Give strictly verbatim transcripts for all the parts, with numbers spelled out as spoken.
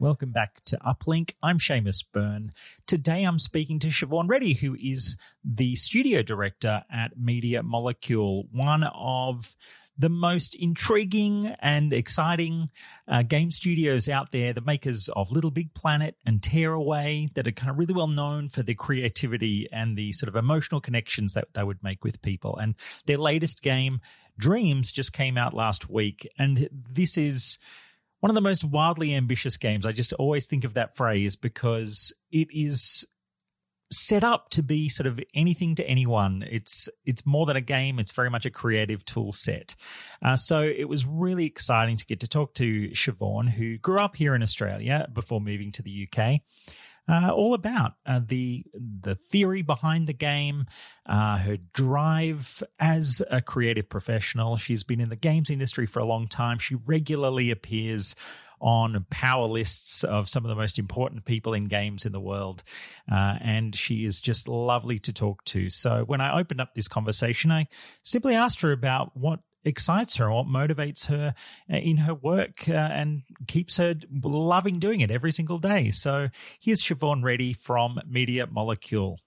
Welcome back to Uplink. I'm Seamus Byrne. Today I'm speaking to Siobhan Reddy, who is the studio director at Media Molecule, one of the most intriguing and exciting uh, game studios out there, the makers of LittleBigPlanet and Tearaway, that are kind of really well known for their creativity and the sort of emotional connections that they would make with people. And their latest game, Dreams, just came out last week, and this is one of the most wildly ambitious games. I just always think of that phrase because it is set up to be sort of anything to anyone. It's it's more than a game. It's very much a creative tool set. Uh, so it was really exciting to get to talk to Siobhan, who grew up here in Australia before moving to the U K, uh, all about uh, the, the theory behind the game, uh, her drive as a creative professional. She's been in the games industry for a long time. She regularly appears on power lists of some of the most important people in games in the world. Uh, and she is just lovely to talk to. So when I opened up this conversation, I simply asked her about what excites her and what motivates her in her work uh, and keeps her loving doing it every single day. So here's Siobhan Reddy from Media Molecule.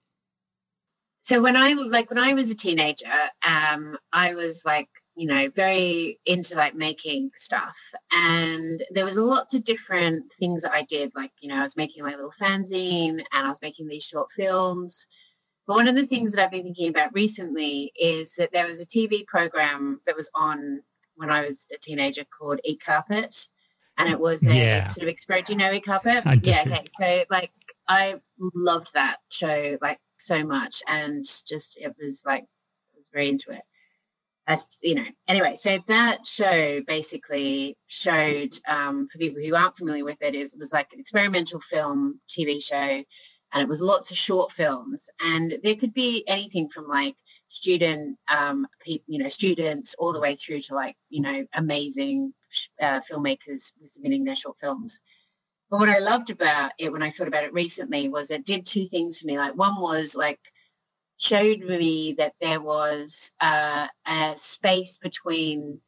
So when I, like when I was a teenager, um, I was like, you know, very into like making stuff, and there was lots of different things that I did. Like, you know, I was making my little fanzine and I was making these short films. But one of the things that I've been thinking about recently is that there was a T V program that was on when I was a teenager called Eat Carpet, and it was a yeah. sort of experiment. Do you know Eat Carpet? Yeah. Okay. So like, I loved that show like so much, and just it was like I was very into it. Uh, you know, anyway, so that show basically showed, um, for people who aren't familiar with it, is it was like an experimental film T V show, and it was lots of short films, and there could be anything from like student, um, pe- you know, students all the way through to like, you know, amazing uh, filmmakers submitting their short films. But what I loved about it when I thought about it recently was it did two things for me. Like one was like, showed me that there was uh, a space between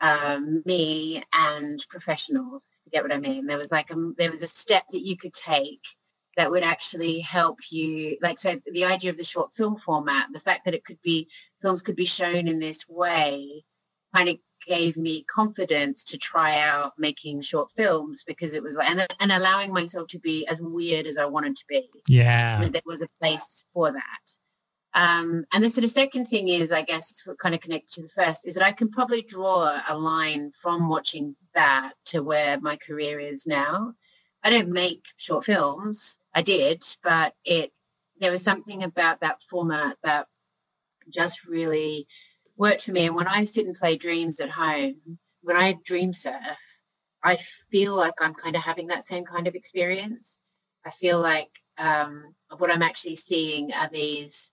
um, me and professionals. You get what I mean? There was like a, there was a step that you could take that would actually help you. Like, so the idea of the short film format, the fact that it could be films could be shown in this way, kind of gave me confidence to try out making short films, because it was like, and, and allowing myself to be as weird as I wanted to be. Yeah, there was a place for that. Um, and then so the second thing is, I guess, what kind of connected to the first, is that I can probably draw a line from watching that to where my career is now. I don't make short films. I did, but it there was something about that format that just really worked for me. And when I sit and play Dreams at home, when I dream surf, I feel like I'm kind of having that same kind of experience. I feel like um, what I'm actually seeing are these,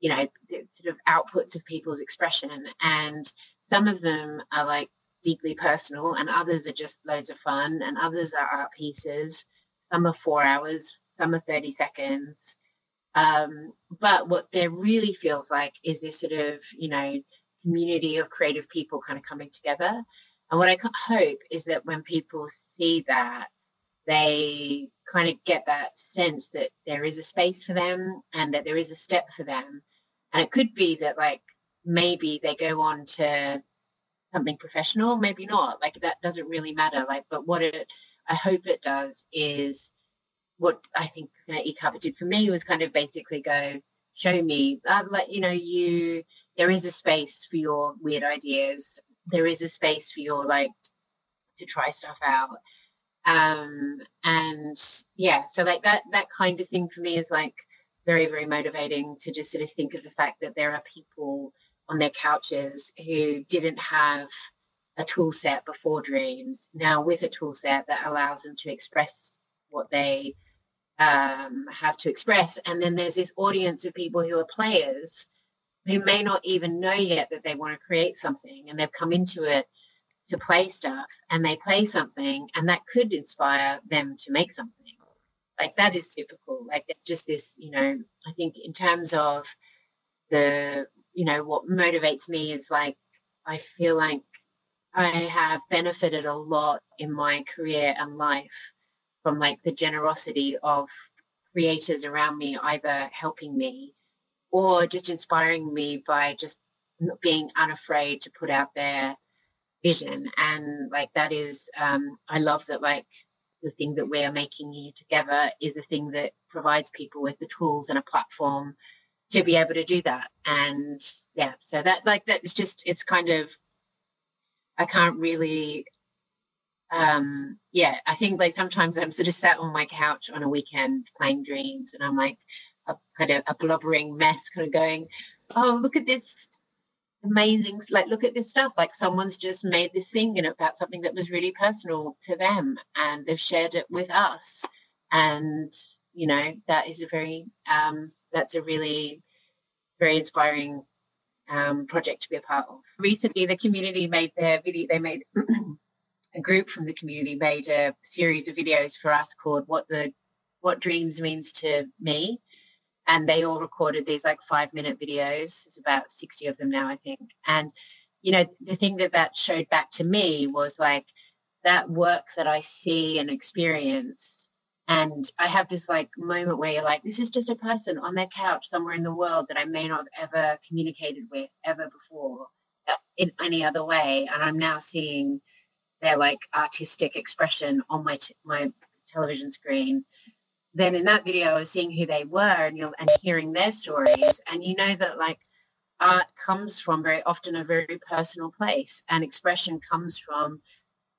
you know, sort of outputs of people's expression, and some of them are like deeply personal, and others are just loads of fun, and others are art pieces. Some are four hours, some are thirty seconds. Um, but what there really feels like is this sort of, you know, community of creative people kind of coming together. And what I hope is that when people see that, they kind of get that sense that there is a space for them and that there is a step for them. And it could be that, like, maybe they go on to something professional, maybe not. Like, that doesn't really matter. Like, but what it, I hope it does is what I think you know, eCarpet did for me was kind of basically go, show me, uh, like, you know, you, there is a space for your weird ideas. There is a space for your, like, to try stuff out. Um, and yeah, so like that, that kind of thing for me is like very, very motivating, to just sort of think of the fact that there are people on their couches who didn't have a tool set before Dreams, now with a tool set that allows them to express what they um, have to express. And then there's this audience of people who are players who may not even know yet that they want to create something, and they've come into it to play stuff, and they play something, and that could inspire them to make something. Like, that is super cool. Like, it's just this, you know, I think in terms of the, you know, what motivates me is like, I feel like I have benefited a lot in my career and life from like the generosity of creators around me, either helping me or just inspiring me by just being unafraid to put out their vision. And like that is, um, I love that like the thing that we are making here together is a thing that provides people with the tools and a platform to be able to do that. And yeah, so that like that is just, it's kind of, I can't really, um, yeah, I think like sometimes I'm sort of sat on my couch on a weekend playing Dreams and I'm like a kind of a blubbering mess kind of going, oh, look at this amazing, like look at this stuff, like someone's just made this thing and about something that was really personal to them and they've shared it with us. And you know, that is a very um that's a really very inspiring um project to be a part of. Recently the community made their video, they made a group from the community made a series of videos for us called what the what Dreams Means to Me. And they all recorded these like five minute videos. There's about sixty of them now, I think. And, you know, the thing that that showed back to me was like that work that I see and experience. And I have this like moment where you're like, this is just a person on their couch somewhere in the world that I may not have ever communicated with ever before in any other way. And I'm now seeing their like artistic expression on my, t- my television screen. Then in that video I was seeing who they were and, you know, and hearing their stories, and you know that like art comes from very often a very personal place, and expression comes from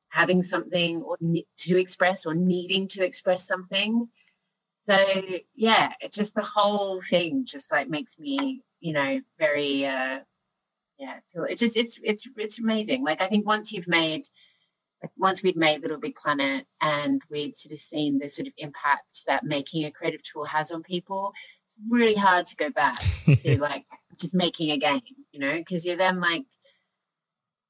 having something or to express or needing to express something. So yeah, it just the whole thing just like makes me, you know, very uh yeah feel it just it's it's it's amazing. Like I think once you've made Once we'd made Little Big Planet and we'd sort of seen the sort of impact that making a creative tool has on people, it's really hard to go back to like just making a game, you know, because you're then like,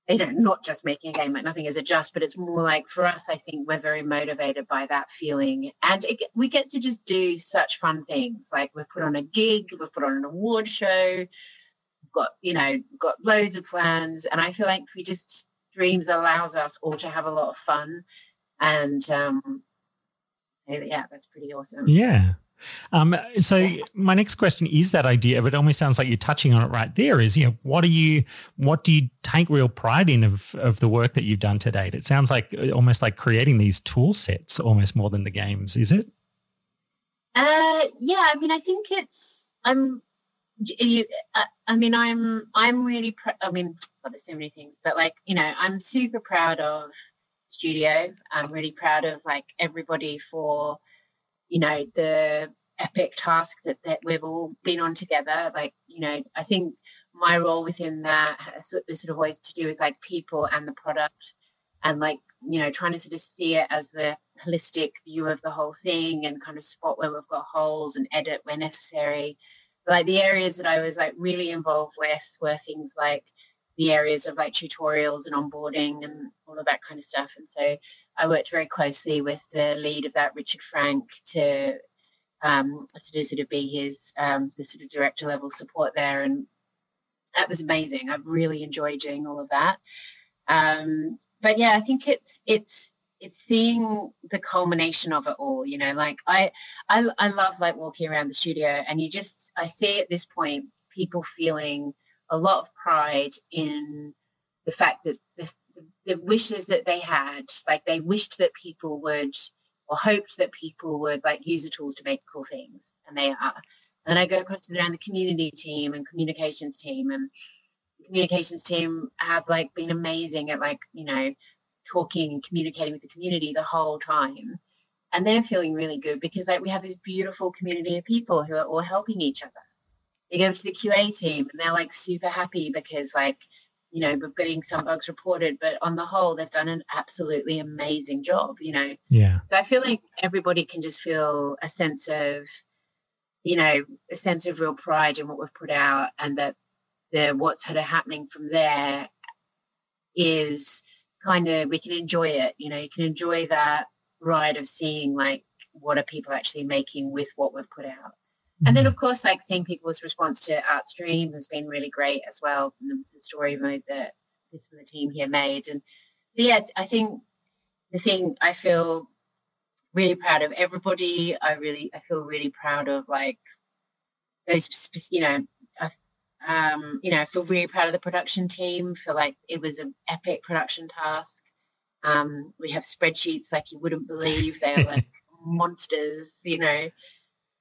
you know, not just making a game, like nothing is a just, but it's more like for us, I think we're very motivated by that feeling. And it, we get to just do such fun things. Like we've put on a gig, we've put on an award show, we've got, you know, got loads of plans. And I feel like we just... Dreams allows us all to have a lot of fun, and um yeah, that's pretty awesome. Yeah. Um so yeah. My next question is that idea, but it almost sounds like you're touching on it right there, is, you know, what do you what do you take real pride in of of the work that you've done to date? It sounds like almost like creating these tool sets almost more than the games, is it? Uh yeah, I mean I think it's I'm You, I mean, I'm, I'm really, pr- I mean, well, there's so many things, but like, you know, I'm super proud of Studio. I'm really proud of like everybody for, you know, the epic task that, that we've all been on together. Like, you know, I think my role within that is sort of always to do with like people and the product and like, you know, trying to sort of see it as the holistic view of the whole thing and kind of spot where we've got holes and edit where necessary. Like the areas that I was like really involved with were things like the areas of like tutorials and onboarding and all of that kind of stuff. And so I worked very closely with the lead of that, Richard Frank, to um, sort of, sort of be his um, the sort of director level support there. And that was amazing. I've really enjoyed doing all of that. Um, but yeah, I think it's it's. It's seeing the culmination of it all, you know, like I, I, I love like walking around the studio and you just, I see at this point, people feeling a lot of pride in the fact that the, the wishes that they had, like they wished that people would, or hoped that people would like use the tools to make cool things. And they are. And I go across to the community team and communications team, and the communications team have like been amazing at like, you know, talking and communicating with the community the whole time, and they're feeling really good because like we have this beautiful community of people who are all helping each other. They go to the Q A team and they're like super happy because like, you know, we're getting some bugs reported, but on the whole they've done an absolutely amazing job, you know. Yeah, so I feel like everybody can just feel a sense of, you know, a sense of real pride in what we've put out, and that the what's happening from there is kind of, we can enjoy it, you know, you can enjoy that ride of seeing like what are people actually making with what we've put out. Mm-hmm. And then of course like seeing people's response to ArtStream has been really great as well, and it was the story mode that this and the team here made. And so yeah, I think the thing I feel really proud of everybody. I really, I feel really proud of like those, you know, I, um, you know, I feel really proud of the production team. Feel like it was an epic production task. Um, we have spreadsheets like you wouldn't believe. They're like monsters, you know.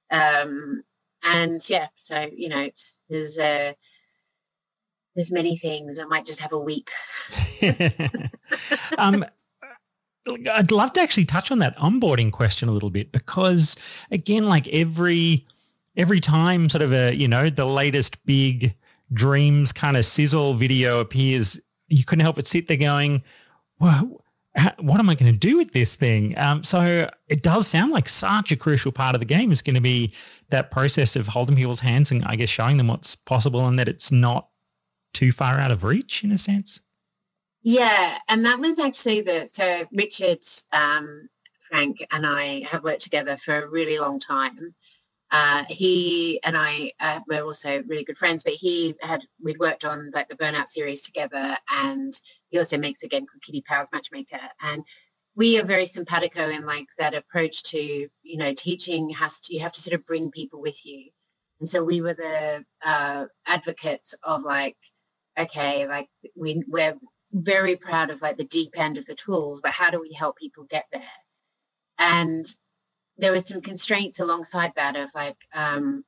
Um, and yeah, so you know, it's there's uh, there's many things. I might just have a week. um. I'd love to actually touch on that onboarding question a little bit because, again, like every every time sort of a, you know, the latest big Dreams kind of sizzle video appears, you couldn't help but sit there going, well, what am I going to do with this thing? Um, so it does sound like such a crucial part of the game is going to be that process of holding people's hands and I guess showing them what's possible and that it's not too far out of reach in a sense. Yeah, and that was actually the, so Richard um, Frank and I have worked together for a really long time. Uh, he and I uh, were also really good friends, but he had, we'd worked on like the Burnout series together, and he also makes a game called Kitty Powers Matchmaker. And we are very simpatico in like that approach to, you know, teaching has to, you have to sort of bring people with you. And so we were the uh, advocates of like, okay, like we, we're, very proud of like the deep end of the tools, but how do we help people get there? And there were some constraints alongside that of like um,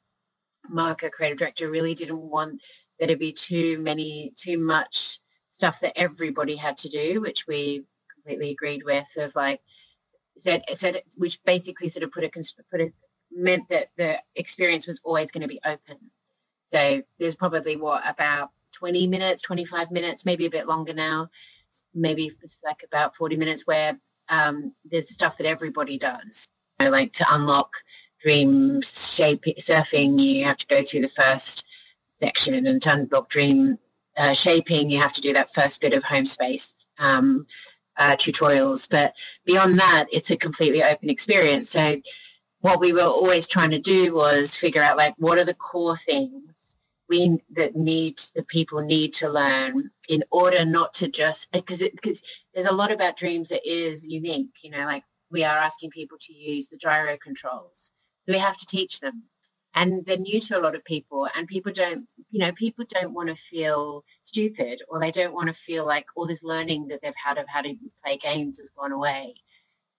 Mark, our creative director, really didn't want there to be too many, too much stuff that everybody had to do, which we completely agreed with. Of like said, said which basically sort of put a put a meant that the experience was always going to be open. So there's probably what about twenty minutes, twenty-five minutes, maybe a bit longer now, maybe it's like about forty minutes where um, there's stuff that everybody does. You know, like to unlock Dreams shape, surfing, you have to go through the first section, and to unlock Dream uh, shaping, you have to do that first bit of home space um, uh, tutorials. But beyond that, it's a completely open experience. So what we were always trying to do was figure out like what are the core things We, that need the people need to learn in order not to just because because there's a lot about Dreams that is unique, you know, like we are asking people to use the gyro controls, so we have to teach them, and they're new to a lot of people, and people don't, you know, people don't want to feel stupid, or they don't want to feel like all this learning that they've had of how to play games has gone away.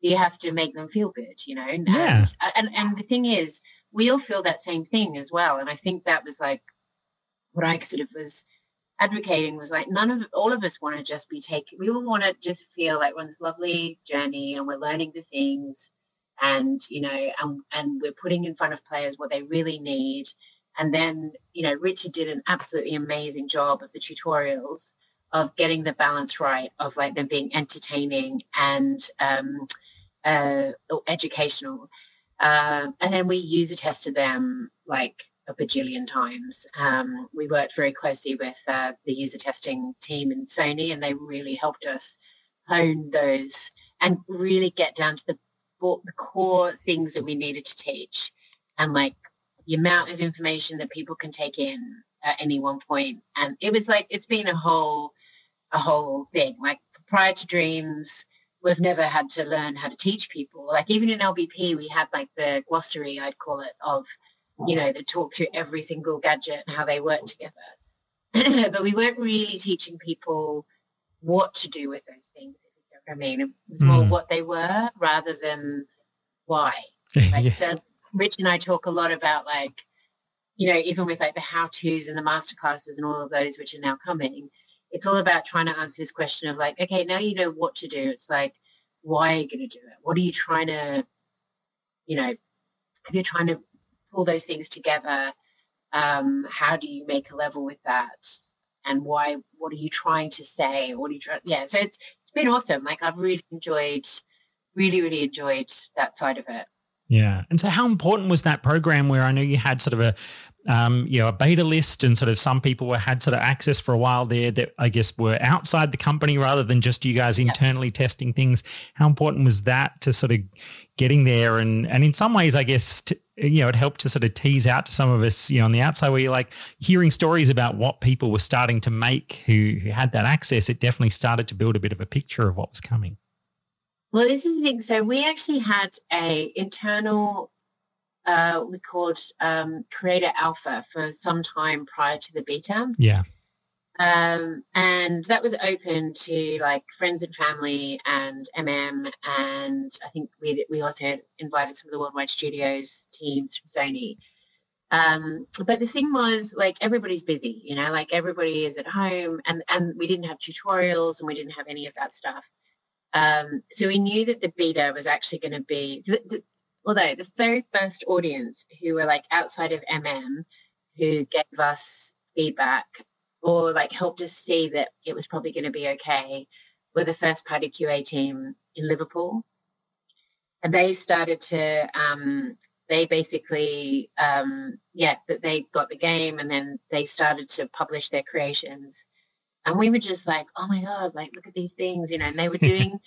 You have to make them feel good, you know. Yeah. and, and and the thing is, we all feel that same thing as well, and I think that was like what I sort of was advocating was like none of all of us want to just be taken. We all want to just feel like we're on this lovely journey and we're learning the things, and you know, and and we're putting in front of players what they really need. And then you know, Richard did an absolutely amazing job of the tutorials of getting the balance right of like them being entertaining and um, uh, educational. Uh, and then we user tested them like a bajillion times. Um, we worked very closely with uh, the user testing team in Sony, and they really helped us hone those and really get down to the, the core things that we needed to teach, and like the amount of information that people can take in at any one point. And it was like it's been a whole a whole thing. Like prior to Dreams, we've never had to learn how to teach people. Like even in L B P, we had like the glossary, I'd call it, of you know, they talk through every single gadget and how they work together. But we weren't really teaching people what to do with those things, if you know what I mean. It was more mm. what they were rather than why. Like, yeah. So Rich and I talk a lot about, like, you know, even with, like, the how-tos and the masterclasses and all of those which are now coming, it's all about trying to answer this question of, like, okay, now you know what to do. It's like, why are you going to do it? What are you trying to, you know, if you're trying to all those things together, um, how do you make a level with that, and why, what are you trying to say, what are you trying, yeah, so it's it's been awesome. Like I've really enjoyed, really, really enjoyed that side of it. Yeah, and so how important was that program where I know you had sort of a, um, you know, a beta list and sort of some people were had sort of access for a while there that I guess were outside the company rather than just you guys internally yep. testing things. How important was that to sort of getting there? And, and in some ways, I guess, to, you know, it helped to sort of tease out to some of us, you know, on the outside where you're like hearing stories about what people were starting to make who, who had that access. It definitely started to build a bit of a picture of what was coming. Well, this is the thing. So we actually had a internal, uh, we called um, Creator Alpha for some time prior to the beta. Yeah. Um, and that was open to like friends and family and M M, and I think we we also had invited some of the Worldwide Studios teams from Sony. Um, but the thing was, like, everybody's busy, you know, like everybody is at home, and, and we didn't have tutorials and we didn't have any of that stuff. Um, so we knew that the beta was actually going to be, the, the, although the very first audience who were like outside of M M who gave us feedback or like helped us see that it was probably going to be okay were the first party Q A team in Liverpool. And they started to, um, they basically, um, yeah, they got the game and then they started to publish their creations. And we were just like, oh my God, like, look at these things, you know, and they were doing,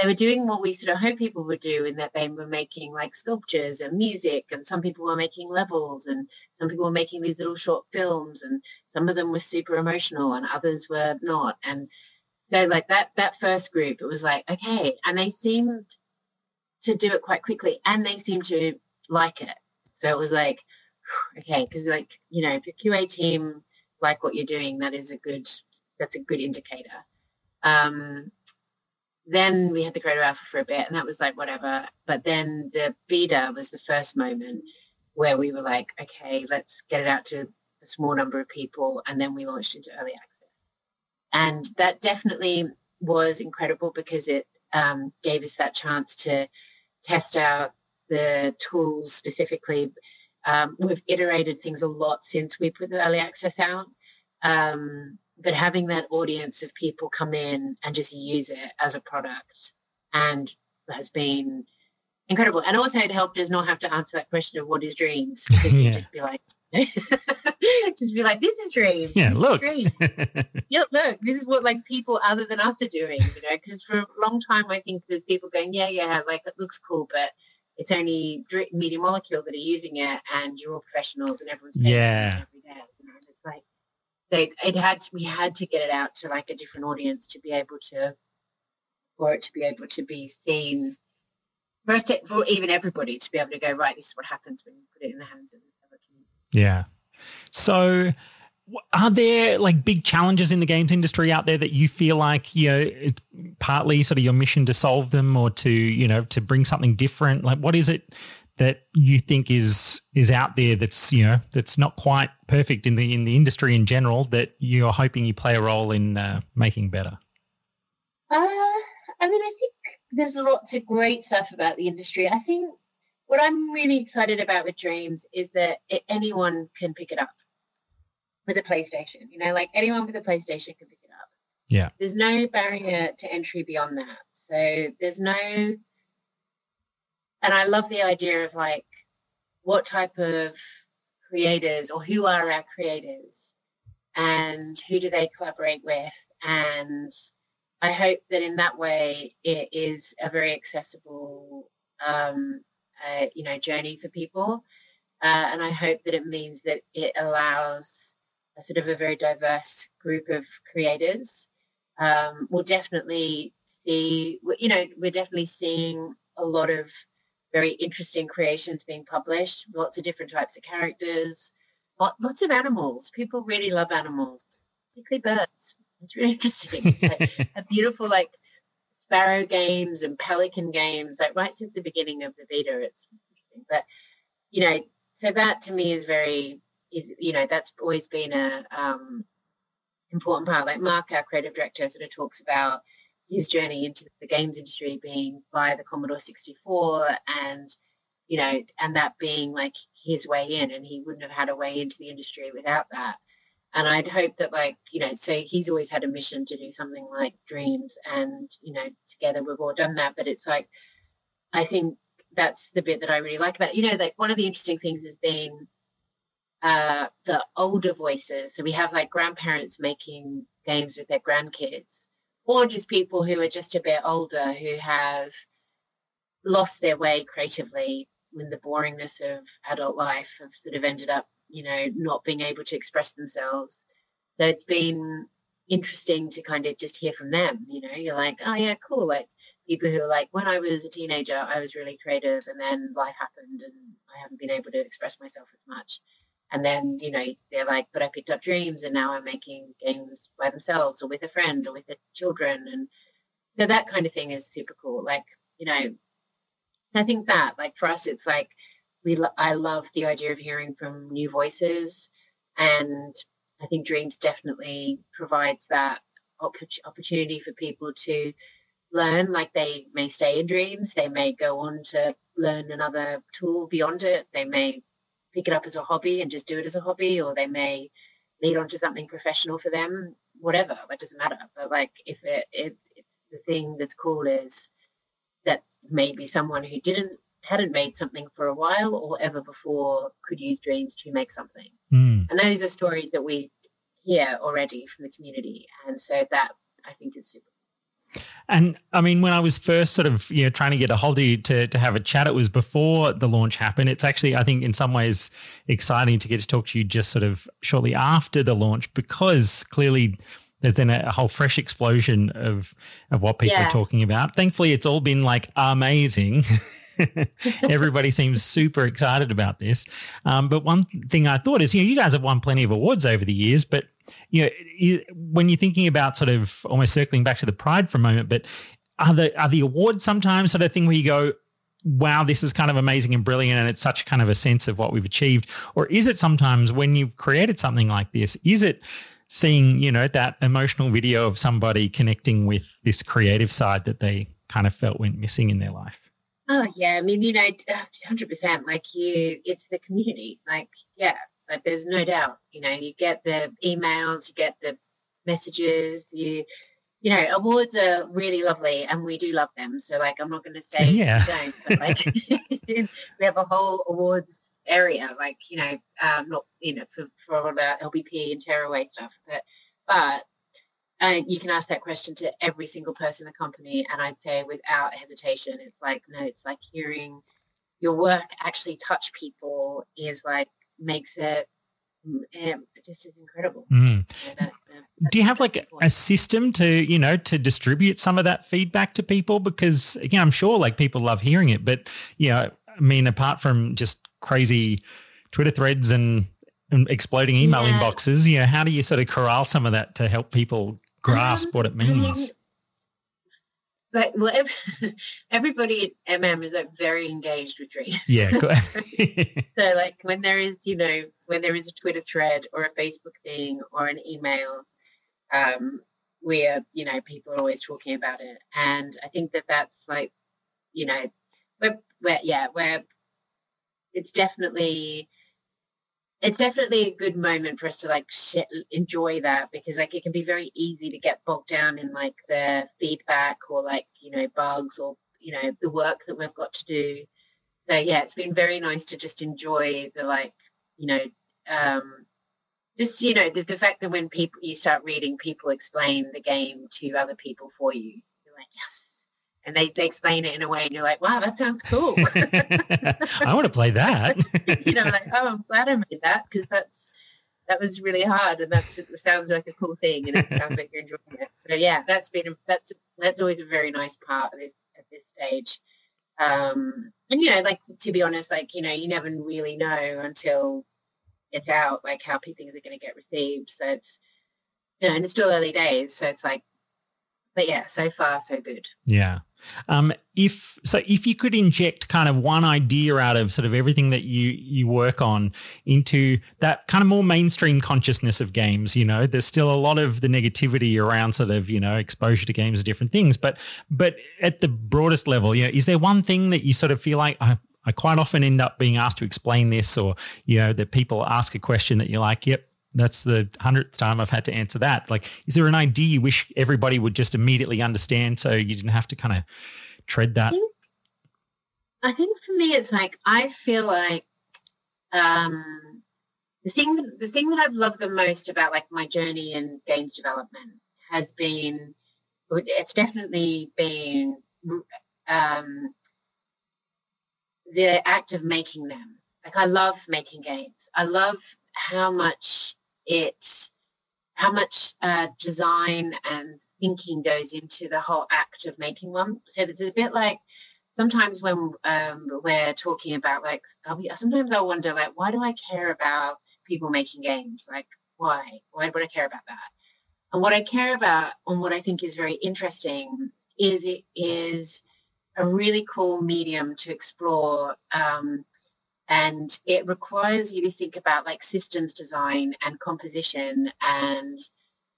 they were doing what we sort of hope people would do, in that they were making like sculptures and music, and some people were making levels, and some people were making these little short films, and some of them were super emotional and others were not. And so like that, that first group, it was like, okay. And they seemed to do it quite quickly and they seemed to like it. So it was like, okay. Cause like, you know, if your Q A team like what you're doing, that is a good, that's a good indicator. Um, then we had the Creator Alpha for a bit and that was like, whatever. But then the beta was the first moment where we were like, okay, let's get it out to a small number of people. And then we launched into early access. And that definitely was incredible because it um, gave us that chance to test out the tools specifically. Um, we've iterated things a lot since we put the early access out. Um, But having that audience of people come in and just use it as a product and has been incredible. And also it helped us not have to answer that question of what is Dreams. Because yeah. you just be like, just be like, this is Dreams. Yeah, look. Dreams. yeah, look, this is what like people other than us are doing, you know, because for a long time I think there's people going, yeah, yeah, like it looks cool, but it's only Media Molecule that are using it and you're all professionals and everyone's paying yeah. every day. You know? And it's like, So it had to, we had to get it out to like a different audience to be able to, for it to be able to be seen, for, us to, for even everybody to be able to go, right, this is what happens when you put it in the hands of the community. Yeah. So are there like big challenges in the games industry out there that you feel like, you know, it's partly sort of your mission to solve them or to, you know, to bring something different? Like what is it that you think is is out there that's, you know, that's not quite perfect in the in the industry in general that you're hoping you play a role in uh, making better? Uh, I mean, I think there's lots of great stuff about the industry. I think what I'm really excited about with Dreams is that it, anyone can pick it up with a PlayStation. You know, like anyone with a PlayStation can pick it up. Yeah. There's no barrier to entry beyond that. So there's no... And I love the idea of like what type of creators or who are our creators and who do they collaborate with. And I hope that in that way it is a very accessible, um, uh, you know, journey for people. Uh, and I hope that it means that it allows a sort of a very diverse group of creators. Um, we'll definitely see, you know, we're definitely seeing a lot of very interesting creations being published, lots of different types of characters, lots of animals. People really love animals, particularly birds. It's really interesting. It's like a beautiful, like, sparrow games and pelican games, like right since the beginning of the beta. It's interesting. But, you know, so that to me is very, is you know, that's always been a um, important part. Like Mark, our creative director, sort of talks about his journey into the games industry being via the Commodore sixty-four and, you know, and that being like his way in, and he wouldn't have had a way into the industry without that. And I'd hope that like, you know, so he's always had a mission to do something like Dreams, and, you know, together we've all done that. But it's like, I think that's the bit that I really like about it. You know, like one of the interesting things has been uh, the older voices. So we have like grandparents making games with their grandkids, or just people who are just a bit older who have lost their way creatively when the boringness of adult life have sort of ended up, you know, not being able to express themselves. So it's been, interesting to kind of just hear from them. You know, you're like, oh yeah, cool. Like people who are like, when I was a teenager, I was really creative, and then life happened, and I haven't been able to express myself as much. And then, you know, they're like, but I picked up Dreams, and now I'm making games by themselves or with a friend or with the children. And so that kind of thing is super cool. Like, you know, I think that, like, for us, it's like, we lo- I love the idea of hearing from new voices. And I think Dreams definitely provides that op- opportunity for people to learn. Like, they may stay in Dreams. They may go on to learn another tool beyond it. They may pick it up as a hobby and just do it as a hobby, or they may lead on to something professional for them, whatever, it doesn't matter. But like, if it, it it's the thing that's cool is that maybe someone who didn't hadn't made something for a while or ever before could use Dreams to make something. Mm. And those are stories that we hear already from the community, and so that I think is super. And I mean, when I was first sort of, you know, trying to get a hold of you to, to have a chat, it was before the launch happened. It's actually, I think, in some ways exciting to get to talk to you just sort of shortly after the launch, because clearly there's been a whole fresh explosion of, of what people yeah. are talking about. Thankfully, it's all been like amazing. Everybody seems super excited about this. Um, but one thing I thought is, you know, you guys have won plenty of awards over the years, but you know, you, when you're thinking about sort of almost circling back to the Pride for a moment, but are the, are the awards sometimes sort of thing where you go, wow, this is kind of amazing and brilliant, and it's such kind of a sense of what we've achieved? Or is it sometimes when you've created something like this, is it seeing, you know, that emotional video of somebody connecting with this creative side that they kind of felt went missing in their life? Oh, yeah. I mean, you know, one hundred percent, like you, it's the community. Like, yeah. Like, there's no doubt, you know, you get the emails, you get the messages, you, you know, awards are really lovely and we do love them. So, like, I'm not going to say yeah. don't, but, like, we have a whole awards area, like, you know, um, not, you know, for, for all the L B P and Tearaway stuff. But, but uh, you can ask that question to every single person in the company, and I'd say without hesitation, it's like, no, it's like hearing your work actually touch people is like, makes it um, just as incredible. Mm. Yeah, that, that, Do you have like important. a system to, you know, to distribute some of that feedback to people? Because again, I'm sure like people love hearing it, but you know, I mean, apart from just crazy Twitter threads and, and exploding email yeah. inboxes, you know, how do you sort of corral some of that to help people grasp um, what it means? Um, Like, well, every, everybody at M M is like very engaged with Dreams. Yeah. so, so like when there is, you know, when there is a Twitter thread or a Facebook thing or an email, um, we are, you know, people are always talking about it. And I think that that's like, you know, we're, we're yeah, we're, it's definitely, it's definitely a good moment for us to like shit, enjoy that, because like it can be very easy to get bogged down in like the feedback or like, you know, bugs or, you know, the work that we've got to do. So yeah, it's been very nice to just enjoy the like, you know, um, just, you know, the, the fact that when people, you start reading, people explain the game to other people for you. You're like, yes. And they, they explain it in a way and you're like, wow, that sounds cool. I want to play that. You know, like, oh, I'm glad I made that, because that's, that was really hard, and that's, it sounds like a cool thing, and it sounds like you're enjoying it. So yeah, that's been, that's, that's always a very nice part of this, at this stage. Um, and, you know, like, to be honest, like, you know, you never really know until it's out, like how things are going to get received. So it's, you know, and it's still early days. So it's like, but yeah, so far, so good. Yeah. Um, if so, if you could inject kind of one idea out of sort of everything that you, you work on into that kind of more mainstream consciousness of games, you know, there's still a lot of the negativity around sort of, you know, exposure to games and different things. But but at the broadest level, you know, is there one thing that you sort of feel like I, I quite often end up being asked to explain this, or, you know, that people ask a question that you're like, yep, that's the hundredth time I've had to answer that. Like, is there an idea you wish everybody would just immediately understand so you didn't have to kind of tread that? I think, I think for me, it's like, I feel like um, the thing, that, the thing that I've loved the most about like my journey in games development has been, it's definitely been um, the act of making them. Like, I love making games. I love how much it how much uh, design and thinking goes into the whole act of making one. So it's a bit like sometimes when um, we're talking about, like, I'll be, sometimes I'll wonder, like, why do I care about people making games? Like, why? Why would I care about that? And what I care about and what I think is very interesting is it is a really cool medium to explore, um, and it requires you to think about, like, systems design and composition and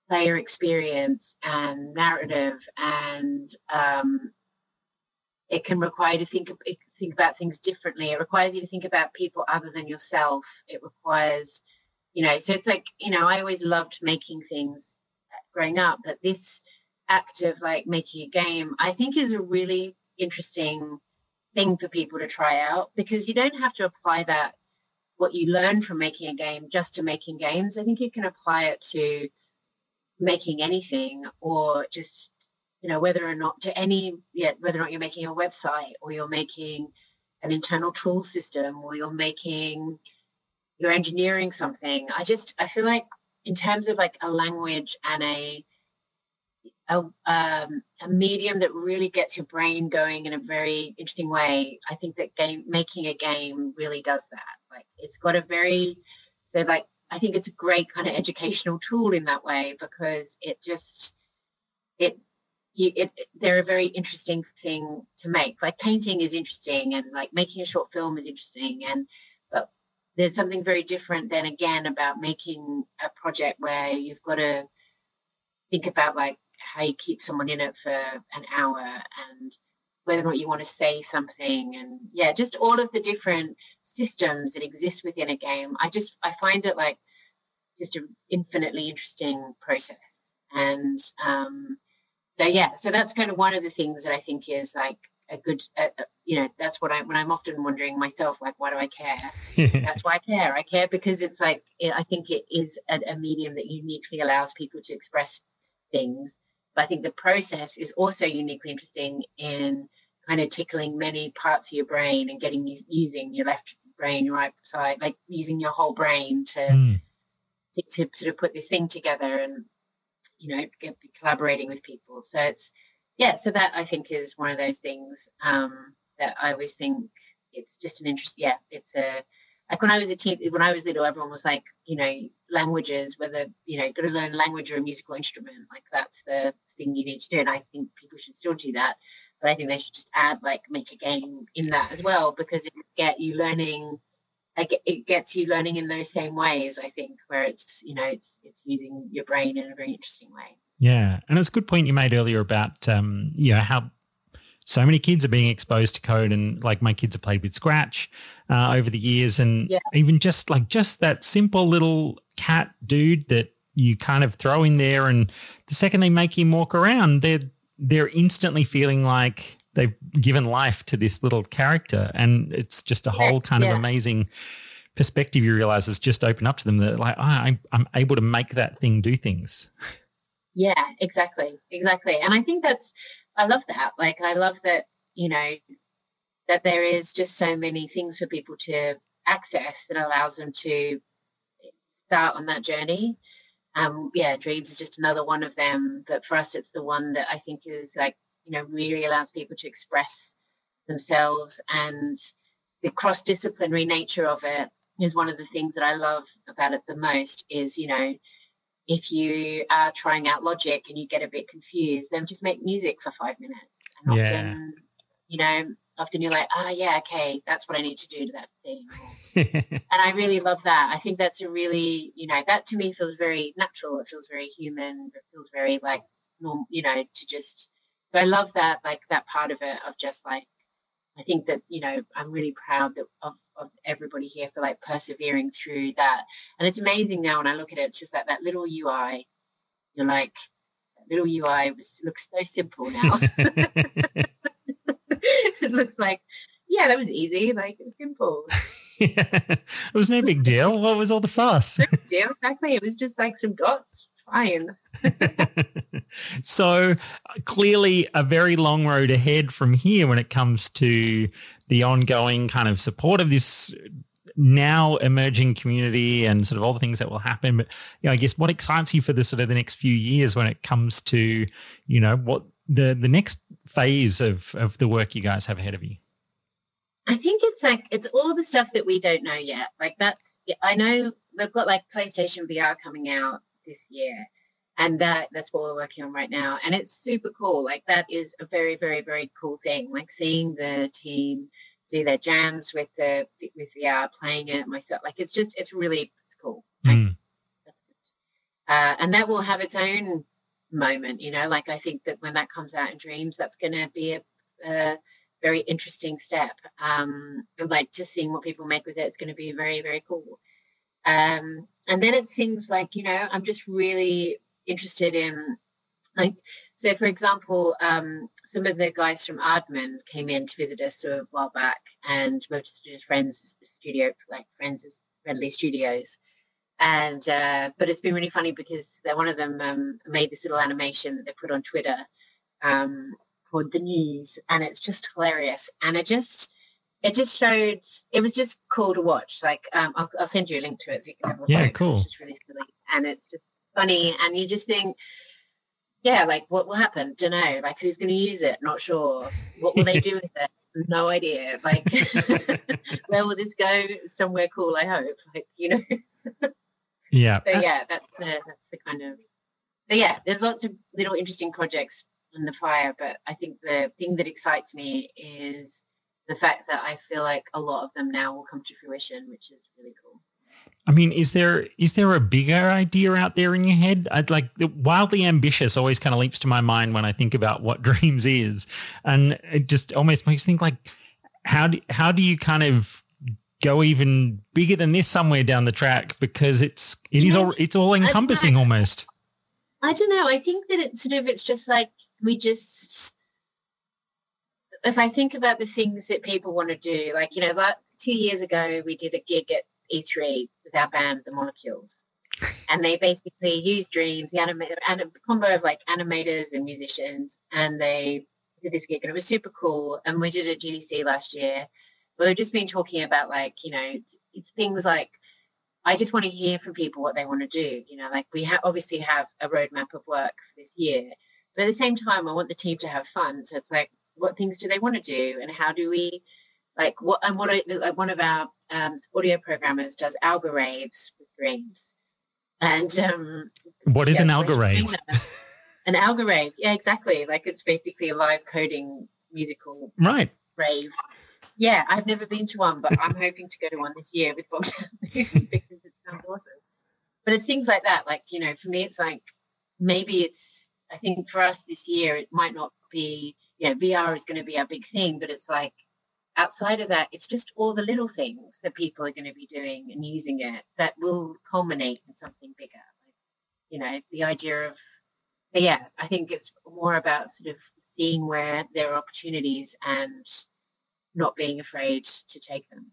player experience and narrative, and um, it can require you to think, think about things differently. It requires you to think about people other than yourself. It requires, you know, so it's like, you know, I always loved making things growing up, but this act of, like, making a game, I think, is a really interesting thing for people to try out, because you don't have to apply that, what you learn from making a game, just to making games. I think you can apply it to making anything, or just, you know, whether or not to any, yeah, whether or not you're making a website, or you're making an internal tool system, or you're making, you're engineering something. I just, I feel like in terms of, like, a language and a A, um, a medium that really gets your brain going in a very interesting way, I think that game making a game really does that. Like, it's got a very, so like, I think it's a great kind of educational tool in that way, because it just, it, you, it, they're a very interesting thing to make. Like, painting is interesting, and, like, making a short film is interesting, and but there's something very different then again about making a project where you've got to think about, like, how you keep someone in it for an hour, and whether or not you want to say something, and yeah, just all of the different systems that exist within a game. I just, I find it, like, just an infinitely interesting process. And um, so, yeah, so that's kind of one of the things that I think is, like, a good, uh, you know, that's what I, when I'm often wondering myself, like, why do I care? That's why I care. I care because it's like, it, I think it is a, a medium that uniquely allows people to express things. But I think the process is also uniquely interesting in kind of tickling many parts of your brain and getting using your left brain, your right side, like using your whole brain to, mm. to, to sort of put this thing together and, you know, get, collaborating with people. So it's, yeah, so that I think is one of those things um, that I always think it's just an interest. Yeah, it's a, like when I was a teen, when I was little, everyone was like, you know, languages, whether, you know, you've got to learn a language or a musical instrument, like that's the thing you need to do. And I think people should still do that. But I think they should just add, like, make a game in that as well, because it get you learning, like, it gets you learning in those same ways, I think, where it's, you know, it's it's using your brain in a very interesting way. Yeah. And it's a good point you made earlier about, um, you know, how so many kids are being exposed to code, and, like, my kids have played with Scratch uh, over the years, and yeah. even just like just that simple little cat dude that you kind of throw in there, and the second they make him walk around, they're they're instantly feeling like they've given life to this little character, and it's just a whole kind yeah. of amazing perspective you realize has just opened up to them, that like, oh, I'm, I'm able to make that thing do things. Yeah, exactly, exactly. And I think that's, I love that. Like, I love that, you know, that there is just so many things for people to access that allows them to start on that journey. Um, yeah, Dreams is just another one of them. But for us, it's the one that I think is, like, you know, really allows people to express themselves. And the cross-disciplinary nature of it is one of the things that I love about it the most is, you know, if you are trying out logic and you get a bit confused, then just make music for five minutes. And often, yeah. you know, often you're like, oh, yeah, okay, that's what I need to do to that thing. And I really love that. I think that's a really, you know, that to me feels very natural. It feels very human. It feels very, like, normal, you know, to just, so I love that, like, that part of it of just, like, I think that, you know, I'm really proud that, of, of everybody here for, like, persevering through that. And it's amazing now when I look at it, it's just like that little U I, you're like, that little U I was, looks so simple now. It looks like, yeah, that was easy. Like, it was simple. Yeah. It was no big deal. What was all the fuss? No big deal, exactly. It was just like some dots. It's fine. So clearly a very long road ahead from here when it comes to the ongoing kind of support of this now emerging community and sort of all the things that will happen. But you know, I guess what excites you for the sort of the next few years when it comes to, you know, what the the next phase of of the work you guys have ahead of you? I think it's like it's all the stuff that we don't know yet. Like that's I know they've got like PlayStation V R coming out this year, and that that's what we're working on right now. And it's super cool. Like that is a very, very, very cool thing. Like seeing the team do their jams with the with V R, playing it myself. Like it's just it's really it's cool. Like, mm. that's good. Uh, and that will have its own moment, you know. Like I think that when that comes out in Dreams, that's going to be a, a very interesting step. Um, and like just seeing what people make with it, it's going to be very, very cool. Um, and then it's things like, you know, I'm just really interested in, like, so for example, um, some of the guys from Aardman came in to visit us a while back, and we're just, just friends studio, like friends, friendly studios. And uh, but it's been really funny because one of them um, made this little animation that they put on Twitter um, called The News, and it's just hilarious. And it just it just showed it was just cool to watch. Like um, I'll, I'll send you a link to it so you can have a look. Yeah, cool. It's just really silly, and it's just funny, and you just think, yeah, like what will happen? Don't know. Like who's going to use it? Not sure. What will they do with it? No idea. Like where will this go? Somewhere cool, I hope. Like you know. Yeah. So yeah, that's the that's the kind of. So yeah, there's lots of little interesting projects in the fire, but I think the thing that excites me is the fact that I feel like a lot of them now will come to fruition, which is really cool. I mean, is there is there a bigger idea out there in your head? I'd like wildly ambitious always kind of leaps to my mind when I think about what Dreams is, and it just almost makes me think like, how do how do you kind of go even bigger than this somewhere down the track, because it's it is all it's all encompassing almost. I don't know. I think that it's sort of it's just like we just. If I think about the things that people want to do, like, you know, about two years ago, we did a gig at E three with our band, The Molecules, and they basically used Dreams, the anima- anim- combo of like animators and musicians, and they did this gig, and it was super cool. And we did a G D C last year. We've just been talking about like, you know, it's, it's things like, I just want to hear from people what they want to do. You know, like we ha- obviously have a roadmap of work for this year, but at the same time, I want the team to have fun. So it's like, what things do they want to do, and how do we like what and what are, like one of our um, audio programmers does algoraves with Dreams, and um, what is yeah, an algorave? An algorave, yeah, exactly. Like it's basically a live coding musical right rave. Yeah, I've never been to one, but I'm hoping to go to one this year with Bogdan because it sounds awesome. But it's things like that. Like, you know, for me, it's like maybe it's. I think for us this year, it might not be. You know, V R is going to be our big thing, but it's like outside of that, it's just all the little things that people are going to be doing and using it that will culminate in something bigger. Like, you know, the idea of, so yeah, I think it's more about sort of seeing where there are opportunities and not being afraid to take them.